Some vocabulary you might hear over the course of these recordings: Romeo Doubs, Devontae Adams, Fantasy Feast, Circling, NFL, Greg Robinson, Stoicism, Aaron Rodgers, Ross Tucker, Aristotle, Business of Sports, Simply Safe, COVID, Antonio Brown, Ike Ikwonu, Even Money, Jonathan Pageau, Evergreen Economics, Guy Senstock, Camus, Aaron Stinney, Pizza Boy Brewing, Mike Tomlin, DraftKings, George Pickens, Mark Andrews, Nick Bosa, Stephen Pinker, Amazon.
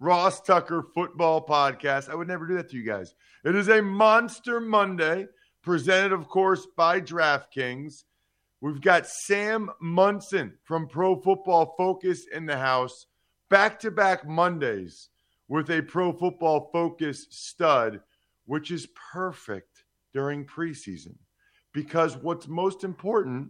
Ross Tucker Football Podcast. I would never do that to you guys. It is a Monster Monday, presented, of course, by DraftKings. We've got Sam Munson from Pro Football Focus in the house. Back-to-back Mondays with a Pro Football Focus stud, which is perfect during preseason because what's most important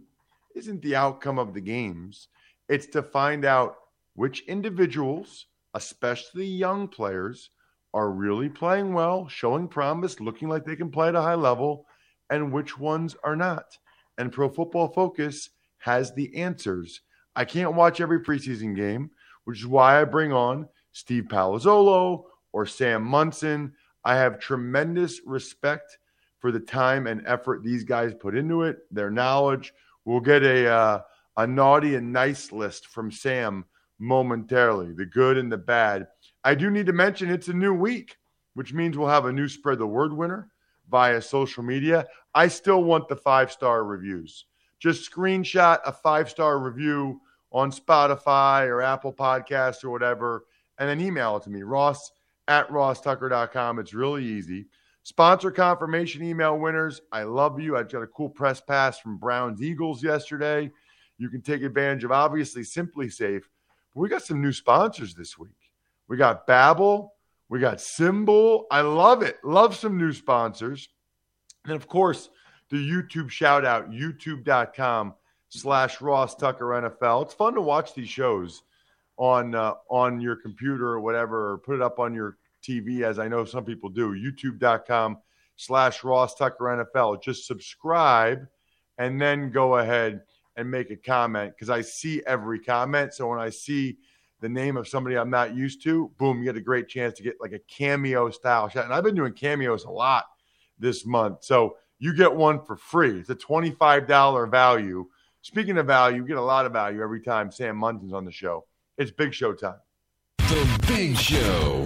isn't the outcome of the games. It's to find out which individuals, especially young players, are really playing well, showing promise, looking like they can play at a high level, and which ones are not. And Pro Football Focus has the answers. I can't watch every preseason game, which is why I bring on Steve Palazzolo or Sam Munson. I have tremendous respect for the time and effort these guys put into it, their knowledge. We'll get a naughty and nice list from Sam momentarily, the good and the bad. I do need to mention it's a new week, which means we'll have a new Spread the Word winner via social media. I still want the 5-star reviews. Just screenshot a 5-star review on Spotify or Apple Podcasts or whatever, and then email it to me, ross@rostucker.com. It's really easy. Sponsor confirmation email winners, I love you. I got a cool press pass from Browns Eagles yesterday. You can take advantage of, obviously, Simply Safe. But we got some new sponsors this week. We got Babbel. We got Symbol. I love it. Love some new sponsors. And, of course, the YouTube shout-out, youtube.com/Ross Tucker NFL. It's fun to watch these shows on your computer or whatever, or put it up on your TV, as I know some people do. youtube.com/Ross Tucker NFL. Just subscribe and then go ahead and make a comment because I see every comment. So when I see the name of somebody I'm not used to, boom, you get a great chance to get like a cameo style shot. And I've been doing cameos a lot this month. So you get one for free. It's a $25 value. Speaking of value, you get a lot of value every time Sam Munson's on the show. It's Big Show time. The Big Show.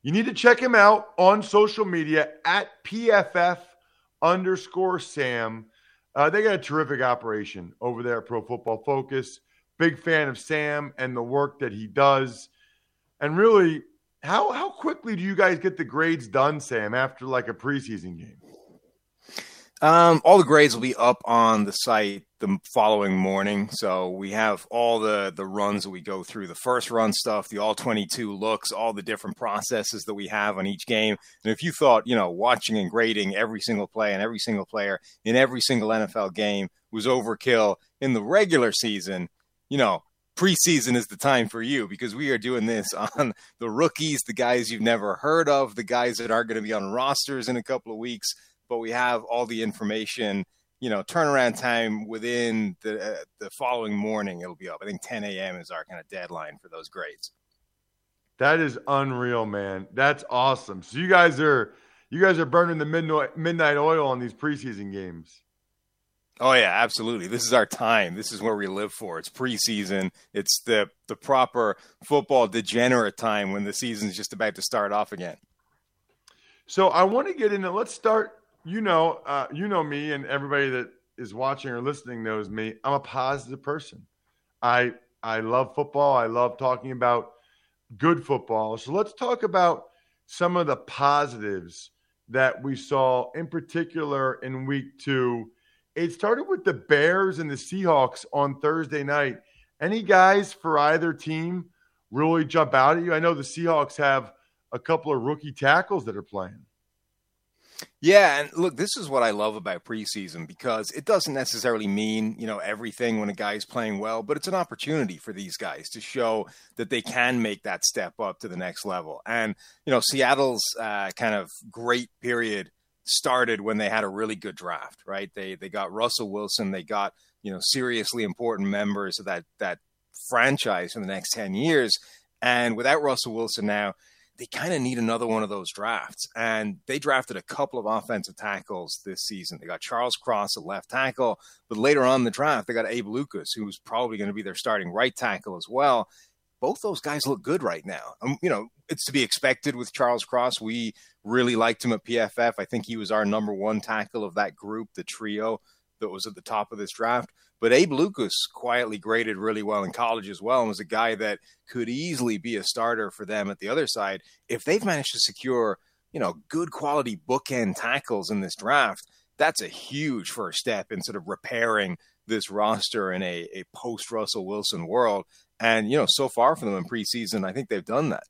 You need to check him out on social media at PFF_Sam. They got a terrific operation over there at Pro Football Focus. Big fan of Sam and the work that he does. And really, how quickly do you guys get the grades done, Sam, after like a preseason game? All the grades will be up on the site the following morning. So we have all the runs that we go through, the first run stuff, the all 22 looks, all the different processes that we have on each game. And if you thought, watching and grading every single play and every single player in every single NFL game was overkill in the regular season, preseason is the time for you because we are doing this on the rookies, the guys you've never heard of, the guys that are going to be on rosters in a couple of weeks. But we have all the information, turnaround time within the following morning. It'll be up. I think 10 a.m. is our kind of deadline for those grades. That is unreal, man. That's awesome. So you guys are burning the midnight oil on these preseason games. Oh, yeah, absolutely. This is our time. This is where we live for. It's preseason. It's the proper football degenerate time when the season's just about to start off again. So I want to get into – let's start – you know me and everybody that is watching or listening knows me, I'm a positive person. I love football. I love talking about good football. So let's talk about some of the positives that we saw, in particular in week 2. It started with the Bears and the Seahawks on Thursday night. Any guys for either team really jump out at you? I know the Seahawks have a couple of rookie tackles that are playing. Yeah, and look, this is what I love about preseason, because it doesn't necessarily mean, you know, everything when a guy's playing well, but it's an opportunity for these guys to show that they can make that step up to the next level. And, you know, Seattle's kind of great period started when they had a really good draft, right? They got Russell Wilson, they got, you know, seriously important members of that franchise in the next 10 years. And without Russell Wilson now, they kind of need another one of those drafts. And they drafted a couple of offensive tackles this season. They got Charles Cross, a left tackle, but later on in the draft, they got Abe Lucas, who's probably going to be their starting right tackle as well. Both those guys look good right now. You know, it's to be expected with Charles Cross. We really liked him at PFF. I think he was our number one tackle of that group, the trio that was at the top of this draft. But Abe Lucas quietly graded really well in college as well, and was a guy that could easily be a starter for them at the other side. If they've managed to secure, you know, good quality bookend tackles in this draft, that's a huge first step in sort of repairing this roster in a post-Russell Wilson world. And, you know, so far for them in preseason, I think they've done that.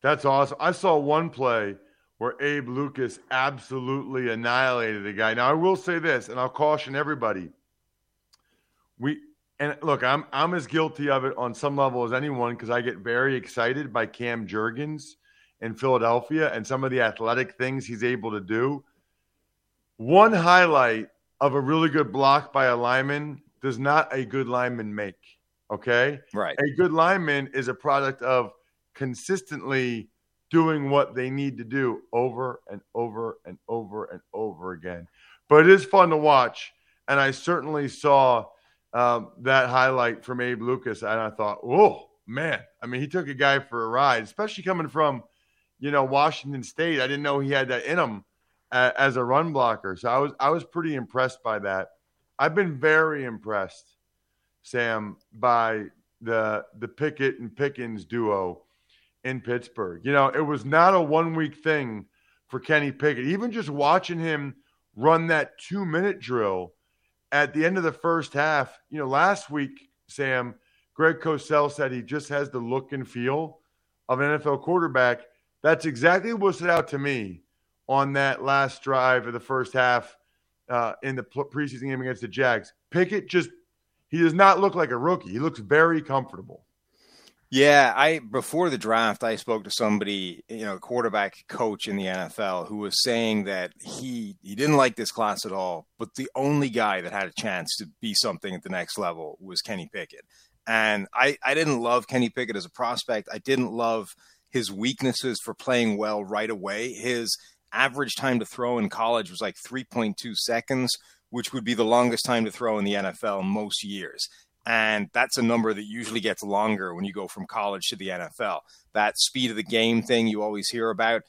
That's awesome. I saw one play where Abe Lucas absolutely annihilated the guy. Now, I will say this, and I'll caution everybody. I'm as guilty of it on some level as anyone, because I get very excited by Cam Jurgens in Philadelphia and some of the athletic things he's able to do. One highlight of a really good block by a lineman does not a good lineman make, okay? Right. A good lineman is a product of consistently doing what they need to do over and over and over and over again. But it is fun to watch, and I certainly saw that highlight from Abe Lucas, and I thought, oh, man. I mean, he took a guy for a ride, especially coming from, you know, Washington State. I didn't know he had that in him as a run blocker. So I was pretty impressed by that. I've been very impressed, Sam, by the Pickett and Pickens duo in Pittsburgh. You know, it was not a one-week thing for Kenny Pickett. Even just watching him run that 2-minute drill at the end of the first half, you know, last week, Sam, Greg Cosell said he just has the look and feel of an NFL quarterback. That's exactly what stood out to me on that last drive of the first half in the preseason game against the Jags. Pickett he does not look like a rookie. He looks very comfortable. Yeah, before the draft, I spoke to somebody, you know, quarterback coach in the NFL, who was saying that he didn't like this class at all, but the only guy that had a chance to be something at the next level was Kenny Pickett. And I didn't love Kenny Pickett as a prospect. I didn't love his weaknesses for playing well right away. His average time to throw in college was like 3.2 seconds, which would be the longest time to throw in the NFL most years. And that's a number that usually gets longer when you go from college to the NFL. That speed of the game thing you always hear about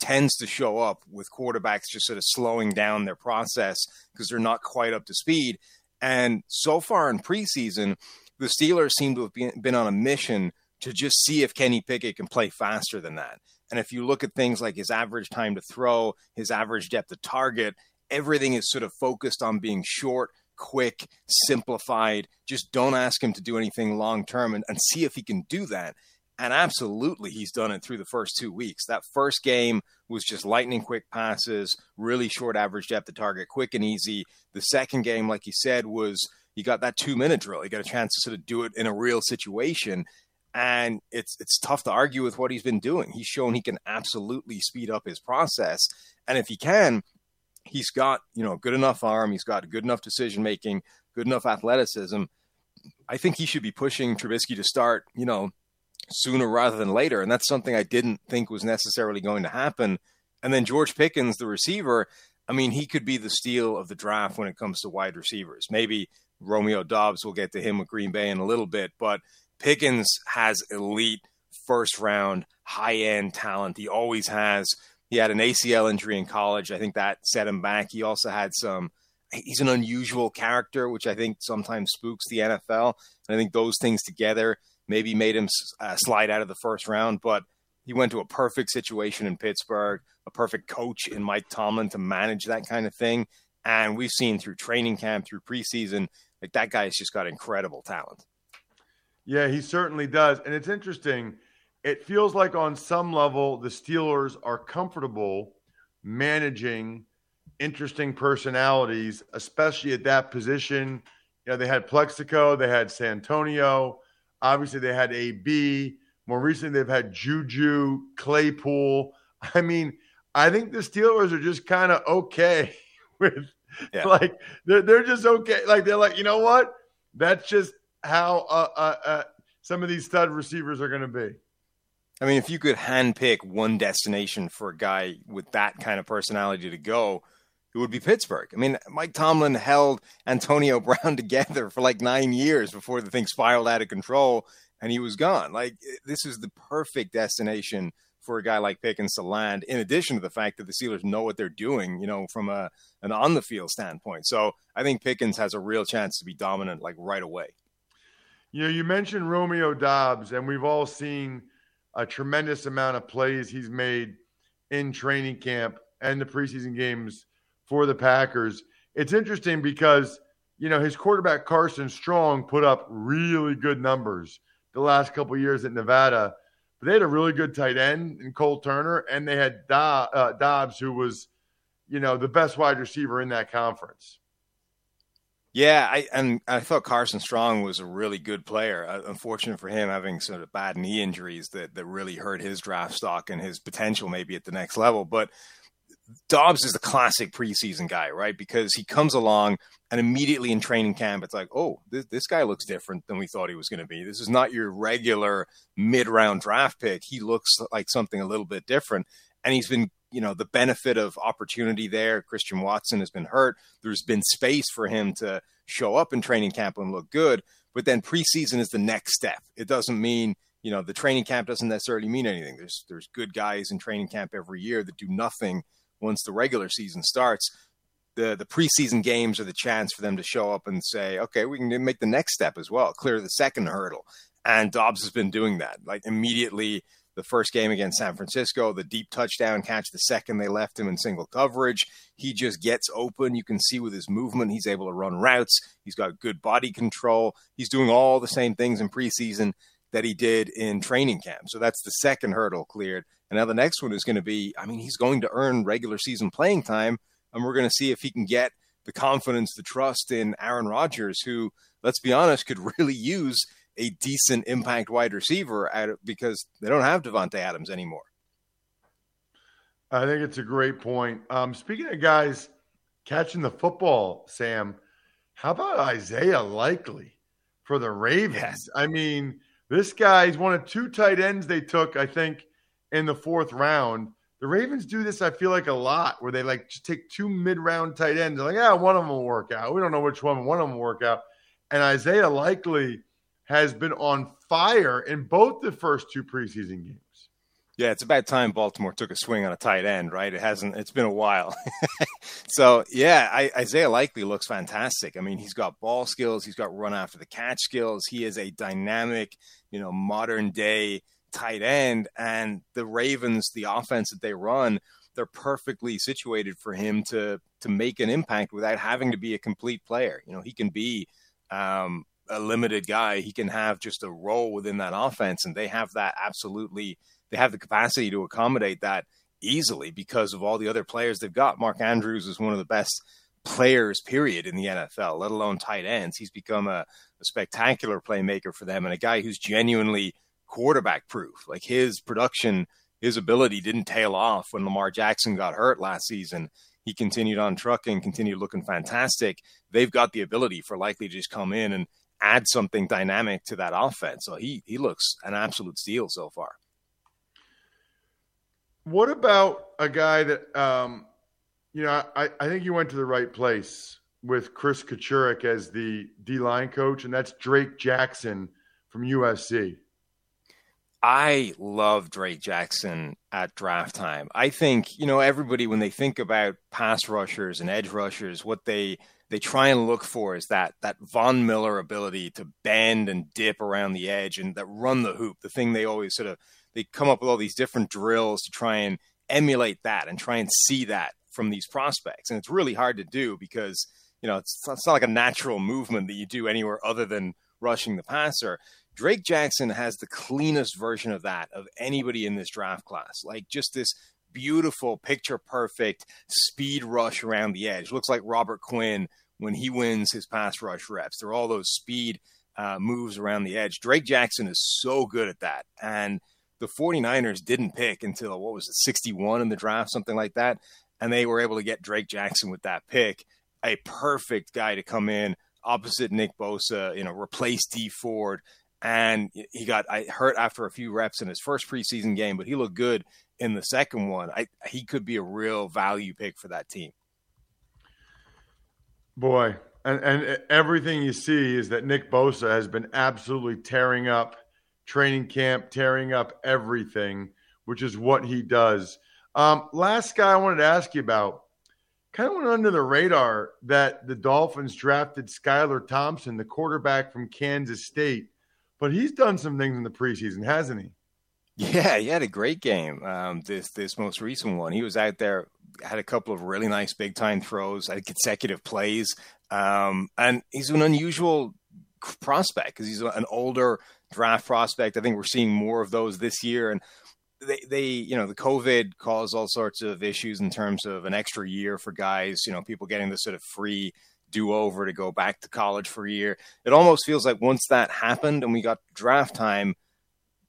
tends to show up with quarterbacks just sort of slowing down their process because they're not quite up to speed. And so far in preseason, the Steelers seem to have been on a mission to just see if Kenny Pickett can play faster than that. And if you look at things like his average time to throw, his average depth of target, everything is sort of focused on being short, quick, simplified. Just don't ask him to do anything long-term and see if he can do that. And absolutely, he's done it through the first 2 weeks. That first game was just lightning quick passes, really short average depth of target, quick and easy. The second game, like you said, was you got that 2-minute drill. You got a chance to sort of do it in a real situation. And it's tough to argue with what he's been doing. He's shown he can absolutely speed up his process. And if he can, he's got, you know, good enough arm. He's got good enough decision-making, good enough athleticism. I think he should be pushing Trubisky to start, you know, sooner rather than later. And that's something I didn't think was necessarily going to happen. And then George Pickens, the receiver, I mean, he could be the steal of the draft when it comes to wide receivers. Maybe Romeo Doubs, will get to him with Green Bay in a little bit, but Pickens has elite first-round, high-end talent. He always has. He had an ACL injury in college. I think that set him back. He also had some he's an unusual character, which I think sometimes spooks the NFL. And I think those things together maybe made him slide out of the first round. But he went to a perfect situation in Pittsburgh, a perfect coach in Mike Tomlin to manage that kind of thing. And we've seen through training camp, through preseason, like that guy's just got incredible talent. Yeah, he certainly does. And it's interesting. It feels like on some level, the Steelers are comfortable managing interesting personalities, especially at that position. You know, they had Plexico, they had Santonio, obviously they had AB. More recently, they've had Juju, Claypool. I mean, I think the Steelers are just kind of okay with, like, they're just okay. Like, they're like, you know what? That's just how some of these stud receivers are going to be. I mean, if you could handpick one destination for a guy with that kind of personality to go, it would be Pittsburgh. I mean, Mike Tomlin held Antonio Brown together for like 9 years before the thing spiraled out of control and he was gone. Like, this is the perfect destination for a guy like Pickens to land, in addition to the fact that the Steelers know what they're doing, you know, from an on-the-field standpoint. So I think Pickens has a real chance to be dominant, like, right away. You know, you mentioned Romeo Doubs, and we've all seen a tremendous amount of plays he's made in training camp and the preseason games for the Packers. It's interesting because, you know, his quarterback Carson Strong put up really good numbers the last couple of years at Nevada, but they had a really good tight end in Cole Turner, and they had Dobbs, who was, you know, the best wide receiver in that conference. Yeah, I thought Carson Strong was a really good player. Unfortunate for him, having sort of bad knee injuries that really hurt his draft stock and his potential maybe at the next level. But Dobbs is the classic preseason guy, right? Because he comes along and immediately in training camp, it's like, oh, this guy looks different than we thought he was going to be. This is not your regular mid-round draft pick. He looks like something a little bit different. And he's been, you know, the benefit of opportunity there. Christian Watson has been hurt. There's been space for him to show up in training camp and look good. But then preseason is the next step. It doesn't mean, you know, the training camp doesn't necessarily mean anything. There's good guys in training camp every year that do nothing once the regular season starts. The preseason games are the chance for them to show up and say, okay, we can make the next step as well, clear the second hurdle. And Dobbs has been doing that. Like, immediately the first game against San Francisco, the deep touchdown catch, the second they left him in single coverage, he just gets open. You can see with his movement, he's able to run routes. He's got good body control. He's doing all the same things in preseason that he did in training camp. So that's the second hurdle cleared. And now the next one is going to be, I mean, he's going to earn regular season playing time. And we're going to see if he can get the confidence, the trust in Aaron Rodgers, who, let's be honest, could really use a decent impact wide receiver because they don't have Devontae Adams anymore. I think it's a great point. Speaking of guys catching the football, Sam, how about Isaiah Likely for the Ravens? Yes. I mean, this guy is one of two tight ends they took, I think, in the fourth round. The Ravens do this, I feel like, a lot, where they like just take two mid-round tight ends. They're like, yeah, one of them will work out. We don't know which one, but one of them will work out. And Isaiah Likely has been on fire in both the first two preseason games. Yeah, it's about time Baltimore took a swing on a tight end, right? It's been a while. So, yeah, Isaiah Likely looks fantastic. I mean, he's got ball skills. He's got run after the catch skills. He is a dynamic, you know, modern day tight end, and the Ravens, the offense that they run, they're perfectly situated for him to make an impact without having to be a complete player. You know, he can be a limited guy. He can have just a role within that offense, and they have that absolutely. They have the capacity to accommodate that easily because of all the other players they've got. Mark Andrews is one of the best players, period, in the NFL, let alone tight ends. He's become a spectacular playmaker for them and a guy who's genuinely quarterback proof. Like, his production, his ability didn't tail off when Lamar Jackson got hurt last season. He continued on trucking, continued looking fantastic. They've got the ability for Likely to just come in and add something dynamic to that offense. So he looks an absolute steal so far. What about a guy that, you know, I think you went to the right place with Chris Kachurik as the D-line coach, and that's Drake Jackson from USC. I love Drake Jackson at draft time. I think, you know, everybody, when they think about pass rushers and edge rushers, what they they try and look for is that Von Miller ability to bend and dip around the edge and that run the hoop, the thing they always they come up with all these different drills to try and emulate that and try and see that from these prospects. And it's really hard to do because, it's not like a natural movement that you do anywhere other than rushing the passer. Drake Jackson has the cleanest version of that of anybody in this draft class, like just this beautiful, picture-perfect speed rush around the edge. Looks like Robert Quinn when he wins his pass rush reps. They're all those speed moves around the edge. Drake Jackson is so good at that. And the 49ers didn't pick until, 61 in the draft, something like that. And they were able to get Drake Jackson with that pick, a perfect guy to come in opposite Nick Bosa, replace D Ford. And he got hurt after a few reps in his first preseason game, but he looked good in the second one. He could be a real value pick for that team. Boy, and everything you see is that Nick Bosa has been absolutely tearing up training camp, tearing up everything, which is what he does. Last guy I wanted to ask you about, kind of went under the radar that the Dolphins drafted Skylar Thompson, the quarterback from Kansas State. But he's done some things in the preseason, hasn't he? Yeah, he had a great game, this most recent one. He was out there, had a couple of really nice big-time throws, had consecutive plays. And he's an unusual prospect because he's an older draft prospect. I think we're seeing more of those this year. And the COVID caused all sorts of issues in terms of an extra year for guys, people getting this sort of free do-over to go back to college for a year. It almost feels like once that happened and we got draft time,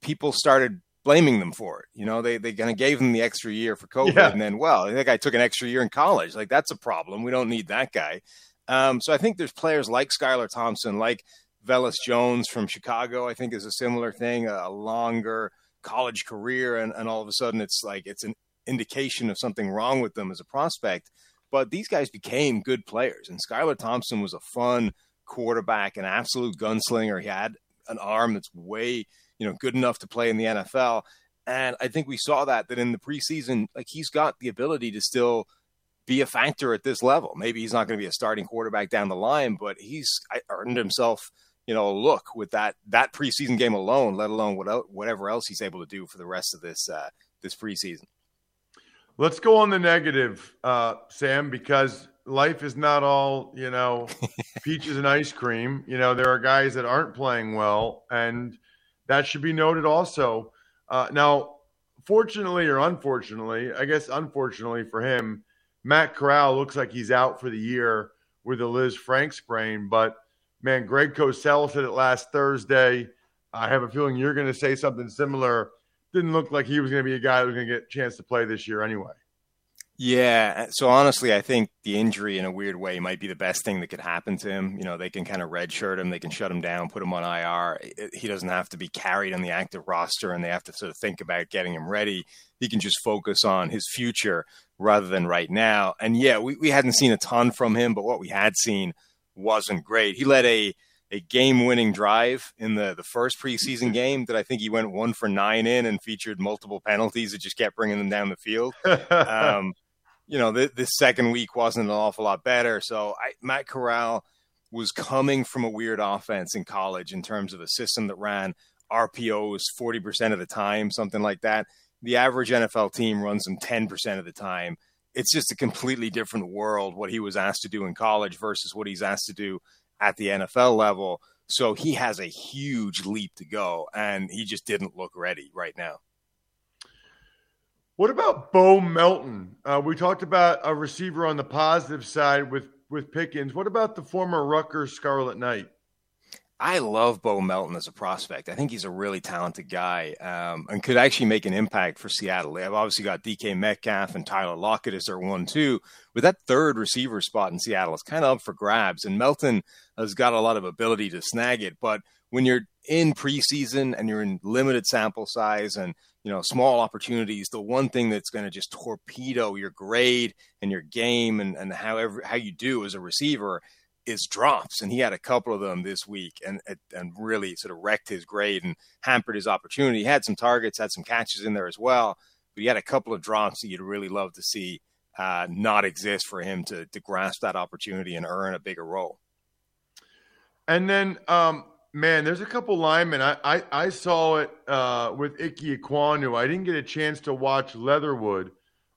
people started blaming them for it. They kind of gave them the extra year for COVID. Yeah. And then, that guy took an extra year in college. Like, that's a problem. We don't need that guy. So I think there's players like Skylar Thompson, like Velus Jones from Chicago, I think is a similar thing, a longer college career. And all of a sudden it's like, it's an indication of something wrong with them as a prospect. But these guys became good players, and Skylar Thompson was a fun quarterback, an absolute gunslinger. He had an arm that's way, good enough to play in the NFL. And I think we saw that in the preseason, like he's got the ability to still be a factor at this level. Maybe he's not going to be a starting quarterback down the line, but he's earned himself, a look with that preseason game alone, let alone whatever else he's able to do for the rest of this preseason. Let's go on the negative, Sam, because life is not all, peaches and ice cream. There are guys that aren't playing well, and that should be noted also. Now, fortunately or unfortunately, I guess unfortunately for him, Matt Corral looks like he's out for the year with a Liz Frank sprain. But, man, Greg Cosell said it last Thursday. I have a feeling you're going to say something similar. Didn't look like he was going to be a guy that was going to get a chance to play this year anyway. Yeah. So honestly, I think the injury in a weird way might be the best thing that could happen to him. They can kind of redshirt him. They can shut him down, put him on IR. He doesn't have to be carried on the active roster, and they have to sort of think about getting him ready. He can just focus on his future rather than right now. And yeah, we hadn't seen a ton from him, but what we had seen wasn't great. He led a game-winning drive in the first preseason game that I think he went 1-for-9 in and featured multiple penalties that just kept bringing them down the field. This second week wasn't an awful lot better. So Matt Corral was coming from a weird offense in college in terms of a system that ran RPOs 40% of the time, something like that. The average NFL team runs them 10% of the time. It's just a completely different world, what he was asked to do in college versus what he's asked to do at the NFL level. So he has a huge leap to go, and he just didn't look ready right now. What about Bo Melton? We talked about a receiver on the positive side with Pickens. What about the former Rutgers Scarlet Knight? I love Bo Melton as a prospect. I think he's a really talented guy and could actually make an impact for Seattle. They've obviously got DK Metcalf and Tyler Lockett as their 1-2, but that third receiver spot in Seattle is kind of up for grabs, and Melton has got a lot of ability to snag it. But when you're in preseason and you're in limited sample size and small opportunities, the one thing that's going to just torpedo your grade and your game and how you do as a receiver is drops, and he had a couple of them this week and really sort of wrecked his grade and hampered his opportunity. He had some targets, had some catches in there as well, but he had a couple of drops that you'd really love to see not exist for him to grasp that opportunity and earn a bigger role. And then, man, there's a couple linemen. I saw it with Ike Ikwonu. I didn't get a chance to watch Leatherwood,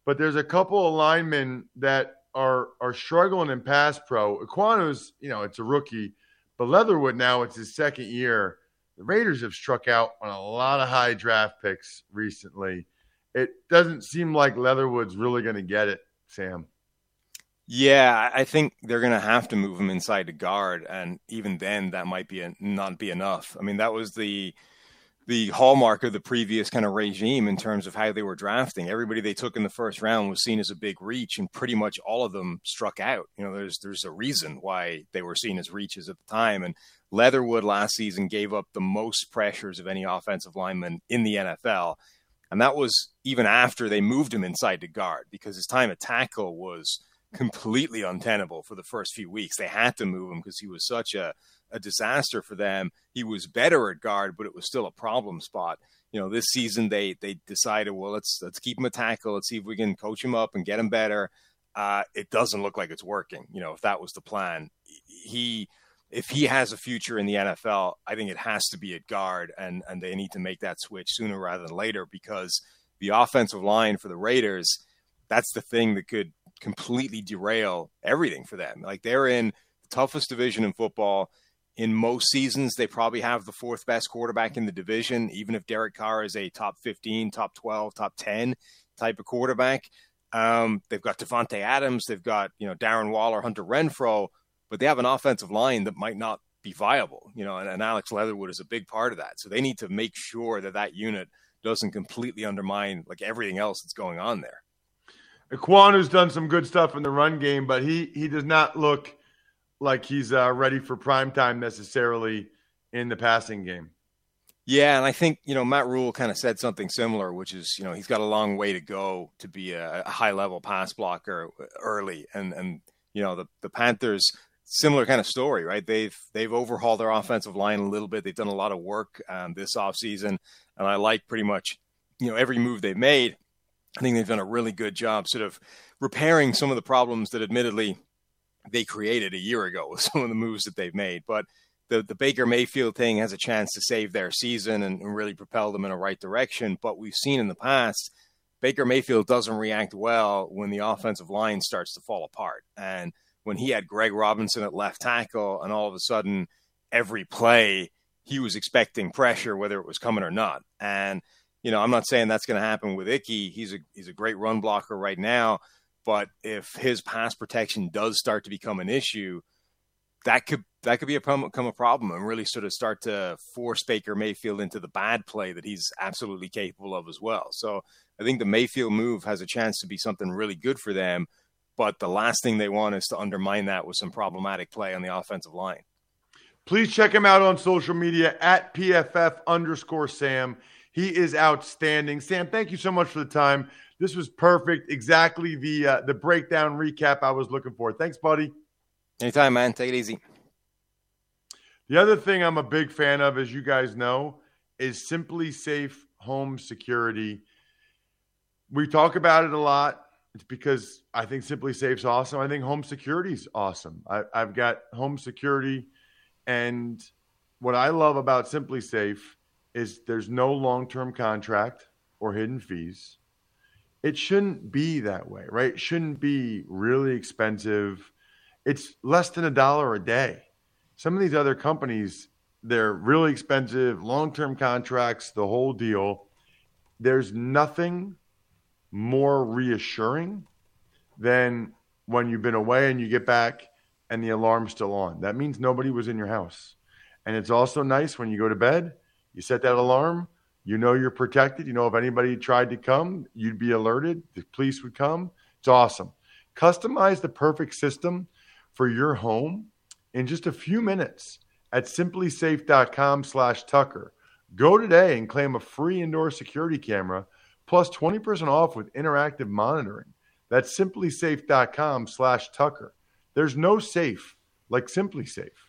but there's a couple of linemen that are struggling in pass pro. Iquanu's, you know, it's a rookie, but Leatherwood now, it's his second year. The Raiders have struck out on a lot of high draft picks recently. It doesn't seem like Leatherwood's really going to get it, Sam. Yeah, I think they're going to have to move him inside to guard, and even then, that might be not be enough. I mean, that was the hallmark of the previous kind of regime in terms of how they were drafting. Everybody they took in the first round was seen as a big reach, and pretty much all of them struck out. You know, there's a reason why they were seen as reaches at the time, and Leatherwood last season gave up the most pressures of any offensive lineman in the NFL, and that was even after they moved him inside to guard because his time at tackle was completely untenable for the first few weeks. They had to move him because he was such a disaster for them. He was better at guard, but it was still a problem spot. You know, this season they decided, well, let's keep him a tackle. Let's see if we can coach him up and get him better. It doesn't look like it's working. You know, if that was the plan, if he has a future in the NFL, I think it has to be at guard, and they need to make that switch sooner rather than later, because the offensive line for the Raiders, that's the thing that could completely derail everything for them. Like, they're in the toughest division in football. In most seasons, they probably have the fourth best quarterback in the division, even if Derek Carr is a top 15, top 12, top 10 type of quarterback. They've got Devontae Adams. They've got, you know, Darren Waller, Hunter Renfrow, but they have an offensive line that might not be viable, you know, and Alex Leatherwood is a big part of that. So they need to make sure that unit doesn't completely undermine like everything else that's going on there. Iquanu's done some good stuff in the run game, but he does not look like he's ready for prime time necessarily in the passing game. Yeah, and I think, you know, Matt Rule kind of said something similar, which is, you know, he's got a long way to go to be a high-level pass blocker early. And you know, the Panthers, similar kind of story, right? They've overhauled their offensive line a little bit. They've done a lot of work this offseason, and I like pretty much, you know, every move they've made. I think they've done a really good job sort of repairing some of the problems that admittedly they created a year ago with some of the moves that they've made. But the Baker Mayfield thing has a chance to save their season and really propel them in the right direction. But we've seen in the past, Baker Mayfield doesn't react well when the offensive line starts to fall apart. And when he had Greg Robinson at left tackle, and all of a sudden every play he was expecting pressure, whether it was coming or not. And you know, I'm not saying that's going to happen with Icky. He's a great run blocker right now, but if his pass protection does start to become an issue, that could become a problem and really sort of start to force Baker Mayfield into the bad play that he's absolutely capable of as well. So I think the Mayfield move has a chance to be something really good for them, but the last thing they want is to undermine that with some problematic play on the offensive line. Please check him out on social media at PFF_Sam. He is outstanding. Sam, thank you so much for the time. This was perfect. Exactly the breakdown recap I was looking for. Thanks, buddy. Anytime, man. Take it easy. The other thing I'm a big fan of, as you guys know, is Simply Safe Home Security. We talk about it a lot. It's because I think Simply Safe's awesome. I think home security's awesome. I've got home security. And what I love about Simply Safe is there's no long-term contract or hidden fees. It shouldn't be that way, right? It shouldn't be really expensive. It's less than $1 a day. Some of these other companies, they're really expensive, long-term contracts, the whole deal. There's nothing more reassuring than when you've been away and you get back and the alarm's still on. That means nobody was in your house. And it's also nice when you go to bed, you set that alarm, you know you're protected. You know if anybody tried to come, you'd be alerted. The police would come. It's awesome. Customize the perfect system for your home in just a few minutes at simplysafe.com/Tucker. Go today and claim a free indoor security camera plus 20% off with interactive monitoring. That's simplysafe.com/Tucker. There's no safe like Simply Safe.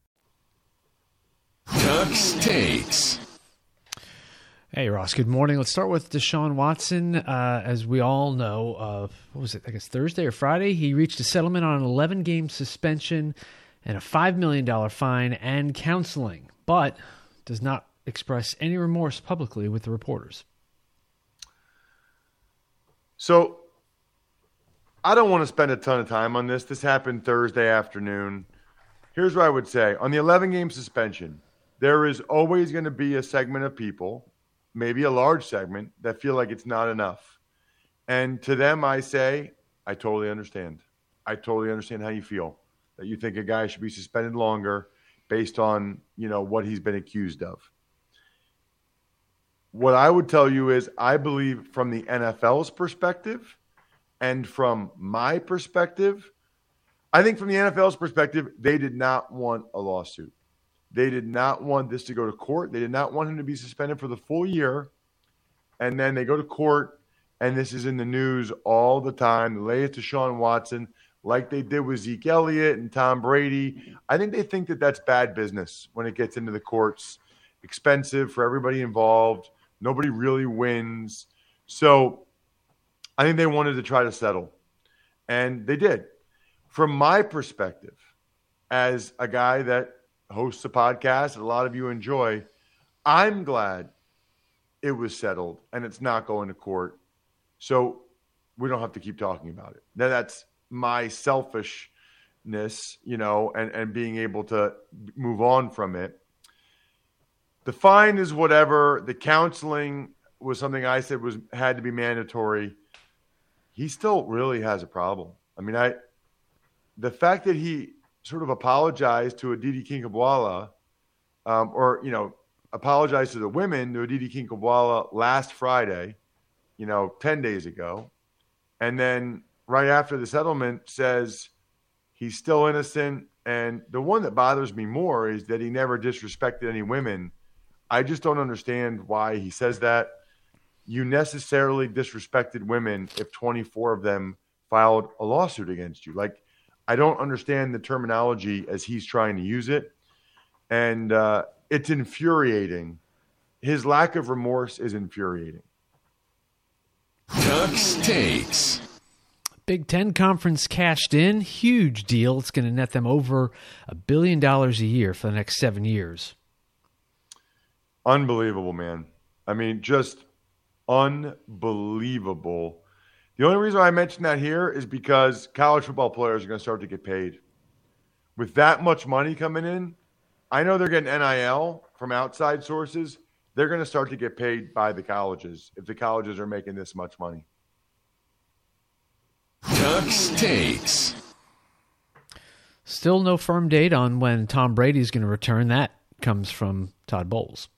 Ducks Takes. Hey, Ross. Good morning. Let's start with Deshaun Watson. As we all know, what was it? I guess Thursday or Friday, he reached a settlement on an 11-game suspension and a $5 million fine and counseling, but does not express any remorse publicly with the reporters. So I don't want to spend a ton of time on this. This happened Thursday afternoon. Here's what I would say. On the 11-game suspension, there is always going to be a segment of people, maybe a large segment, that feel like it's not enough. And to them, I say, I totally understand. I totally understand how you feel, that you think a guy should be suspended longer based on, you know, what he's been accused of. What I would tell you is I believe from the NFL's perspective and from my perspective, I think from the NFL's perspective, they did not want a lawsuit. They did not want this to go to court. They did not want him to be suspended for the full year. And then they go to court, and this is in the news all the time. The latest Deshaun Watson, like they did with Zeke Elliott and Tom Brady. I think they think that that's bad business when it gets into the courts. Expensive for everybody involved. Nobody really wins. So I think they wanted to try to settle, and they did. From my perspective, as a guy that hosts a podcast that a lot of you enjoy, I'm glad it was settled and it's not going to court. So we don't have to keep talking about it. Now, that's my selfishness, you know, and being able to move on from it. The fine is whatever. The counseling was something I said had to be mandatory. He still really has a problem. I mean, the fact that he sort of apologized to Aditi Kinkabwala, apologized to the women, to Aditi Kinkabwala last Friday, 10 days ago, and then right after the settlement says he's still innocent. And the one that bothers me more is that he never disrespected any women. I just don't understand why he says that. You necessarily disrespected women if 24 of them filed a lawsuit against you. Like, I don't understand the terminology as he's trying to use it. And it's infuriating. His lack of remorse is infuriating. Ducks Takes. Big Ten Conference cashed in. Huge deal. It's going to net them over $1 billion a year for the next 7 years. Unbelievable, man. I mean, just unbelievable. The only reason I mention that here is because college football players are going to start to get paid. With that much money coming in, I know they're getting NIL from outside sources. They're going to start to get paid by the colleges if the colleges are making this much money. Ducks Takes. Still no firm date on when Tom Brady is going to return. That comes from Todd Bowles.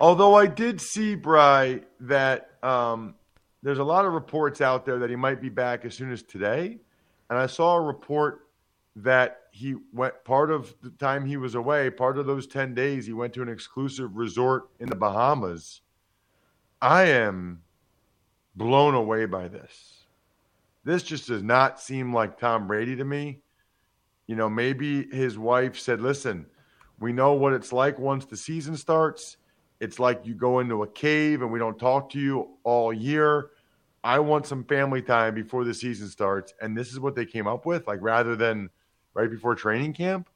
Although I did see, Bri, that there's a lot of reports out there that he might be back as soon as today. And I saw a report that he went, part of the time he was away, part of those 10 days, he went to an exclusive resort in the Bahamas. I am blown away by this. This just does not seem like Tom Brady to me. You know, maybe his wife said, listen, we know what it's like once the season starts. It's like you go into a cave and we don't talk to you all year. I want some family time before the season starts. And this is what they came up with, like rather than right before training camp.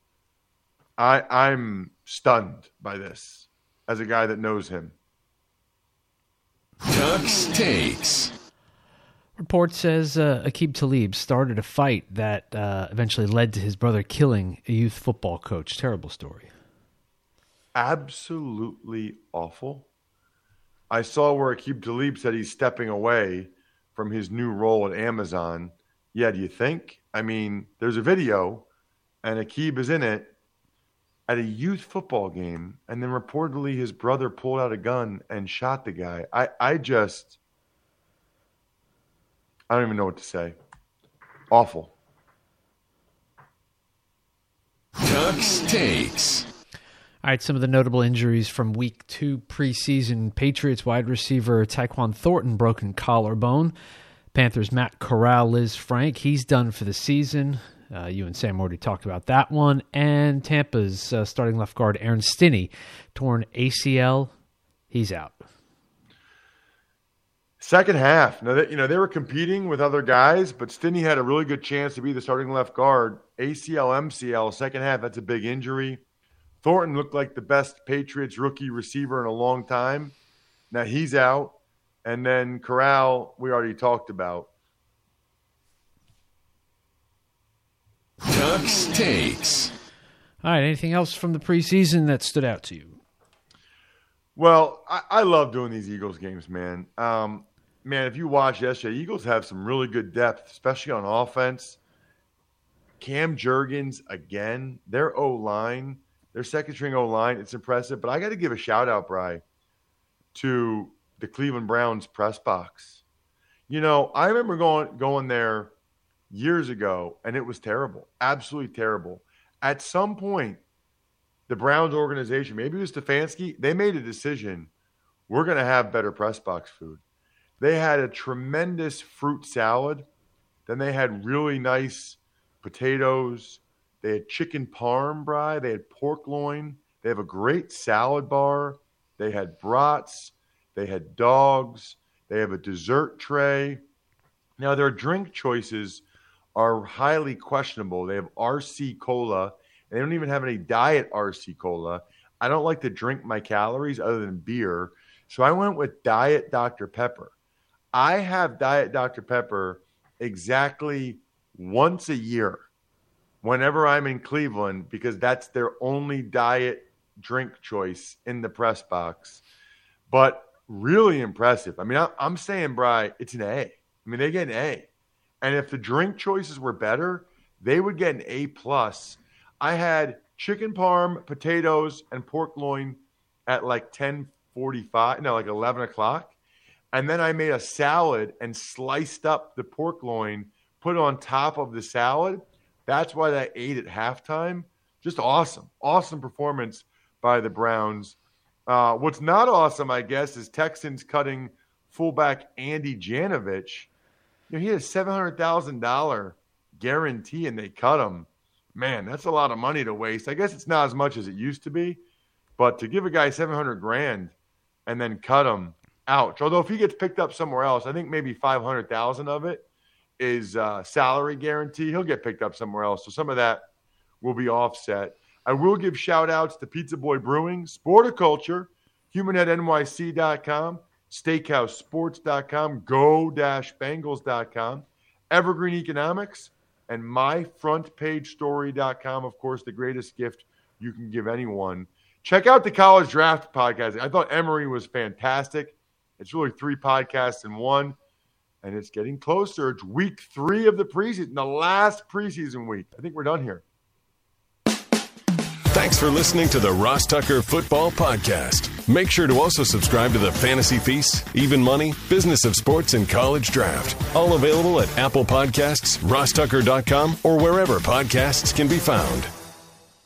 I'm stunned by this as a guy that knows him. Ducks Takes. Report says Aqib Talib started a fight that eventually led to his brother killing a youth football coach. Terrible story. Absolutely awful. I saw where Aqib Talib said he's stepping away from his new role at Amazon. Yeah, do you think? I mean, there's a video, and Aqib is in it at a youth football game, and then reportedly his brother pulled out a gun and shot the guy. I just... I don't even know what to say. Awful. Ducks takes. All right, some of the notable injuries from Week 2 preseason. Patriots wide receiver Tyquan Thornton, broken collarbone. Panthers Matt Corral, Liz Frank, he's done for the season. You and Sam already talked about that one. And Tampa's starting left guard Aaron Stinney, torn ACL. He's out. Second half. Now, they were competing with other guys, but Stinney had a really good chance to be the starting left guard. ACL, MCL, second half, that's a big injury. Thornton looked like the best Patriots rookie receiver in a long time. Now he's out. And then Corral, we already talked about. Ducks takes. All right, anything else from the preseason that stood out to you? Well, I love doing these Eagles games, man. Man, if you watch yesterday, Eagles have some really good depth, especially on offense. Cam Jurgens, again, their O-line. Their second-string O-line, it's impressive. But I got to give a shout-out, Bri, to the Cleveland Browns press box. You know, I remember going there years ago, and it was terrible, absolutely terrible. At some point, the Browns organization, maybe it was Stefanski, they made a decision, we're going to have better press box food. They had a tremendous fruit salad. Then they had really nice potatoes. They had chicken parm, Bri. They had pork loin. They have a great salad bar. They had brats. They had dogs. They have a dessert tray. Now, their drink choices are highly questionable. They have RC Cola. They don't even have any diet RC Cola. I don't like to drink my calories other than beer. So I went with Diet Dr. Pepper. I have Diet Dr. Pepper exactly once a year, whenever I'm in Cleveland, because that's their only diet drink choice in the press box. But really impressive. I mean, I'm saying, Bri, it's an A. I mean, they get an A. And if the drink choices were better, they would get an A+. I had chicken parm, potatoes, and pork loin at like 11 o'clock. And then I made a salad and sliced up the pork loin, put it on top of the salad. That's why they ate at halftime. Just awesome. Awesome performance by the Browns. What's not awesome, I guess, is Texans cutting fullback Andy Janovich. You know, he had a $700,000 guarantee, and they cut him. Man, that's a lot of money to waste. I guess it's not as much as it used to be, but to give a guy $700,000 and then cut him, ouch. Although if he gets picked up somewhere else, I think maybe $500,000 of it is salary guarantee. He'll get picked up somewhere else. So some of that will be offset. I will give shout-outs to Pizza Boy Brewing, Sporticulture, HumanHeadNYC.com, SteakhouseSports.com, Go-Bengals.com, Evergreen Economics, and MyFrontPageStory.com. Of course, the greatest gift you can give anyone. Check out the College Draft podcast. I thought Emery was fantastic. It's really three podcasts in one. And it's getting closer. It's week 3 of the preseason, the last preseason week. I think we're done here. Thanks for listening to the Ross Tucker Football Podcast. Make sure to also subscribe to the Fantasy Feast, Even Money, Business of Sports, and College Draft. All available at Apple Podcasts, RossTucker.com, or wherever podcasts can be found.